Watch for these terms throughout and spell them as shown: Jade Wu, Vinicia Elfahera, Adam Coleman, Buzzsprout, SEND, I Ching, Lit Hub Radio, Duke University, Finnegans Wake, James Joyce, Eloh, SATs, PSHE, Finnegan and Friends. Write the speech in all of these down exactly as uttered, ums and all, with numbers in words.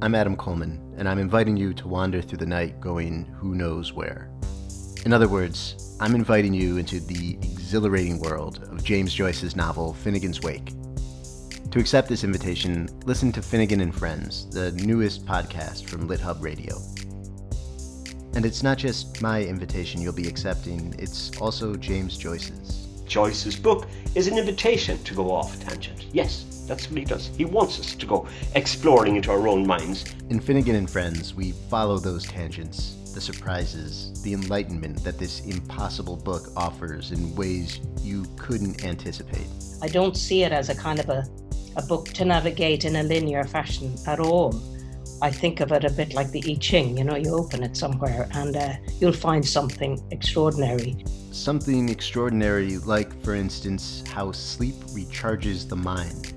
I'm Adam Coleman, and I'm inviting you to wander through the night going who knows where. In other words, I'm inviting you into the exhilarating world of James Joyce's novel Finnegans Wake. To accept this invitation, listen to Finnegan and Friends, the newest podcast from Lit Hub Radio. And it's not just my invitation you'll be accepting, it's also James Joyce's. Joyce's book is an invitation to go off tangent. Yes. That's what he does. He wants us to go exploring into our own minds. In Finnegan and Friends, we follow those tangents, the surprises, the enlightenment that this impossible book offers in ways you couldn't anticipate. I don't see it as a kind of a, a book to navigate in a linear fashion at all. I think of it a bit like the I Ching, you know, you open it somewhere and uh, you'll find something extraordinary. Something extraordinary like, for instance, how sleep recharges the mind.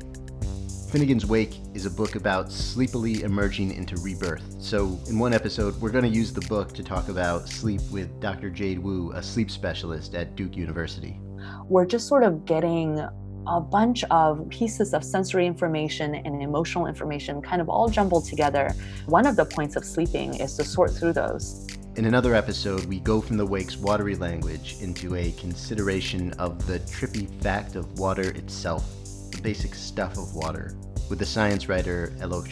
Finnegans Wake is a book about sleepily emerging into rebirth. So in one episode, we're going to use the book to talk about sleep with Doctor Jade Wu, a sleep specialist at Duke University. We're just sort of getting a bunch of pieces of sensory information and emotional information kind of all jumbled together. One of the points of sleeping is to sort through those. In another episode, we go from the wake's watery language into a consideration of the trippy fact of water itself. Basic stuff of water with the science writer Eloh.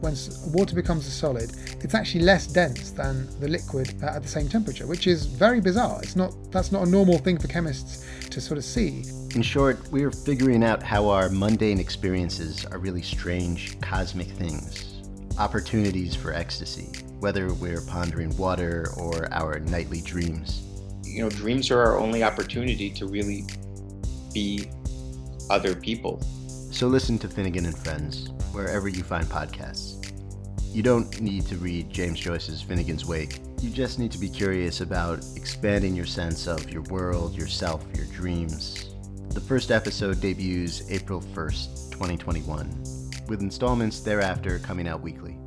Once water becomes a solid, it's actually less dense than the liquid at the same temperature, which is very bizarre. It's not that's not a normal thing for chemists to sort of see. In short, we're figuring out how our mundane experiences are really strange cosmic things, opportunities for ecstasy, whether we're pondering water or our nightly dreams. You know, dreams are our only opportunity to really be other people. So listen to Finnegan and Friends wherever you find podcasts. You don't need to read James Joyce's Finnegans Wake. You just need to be curious about expanding your sense of your world, yourself, your dreams. The first episode debuts April first, twenty twenty-one, with installments thereafter coming out weekly.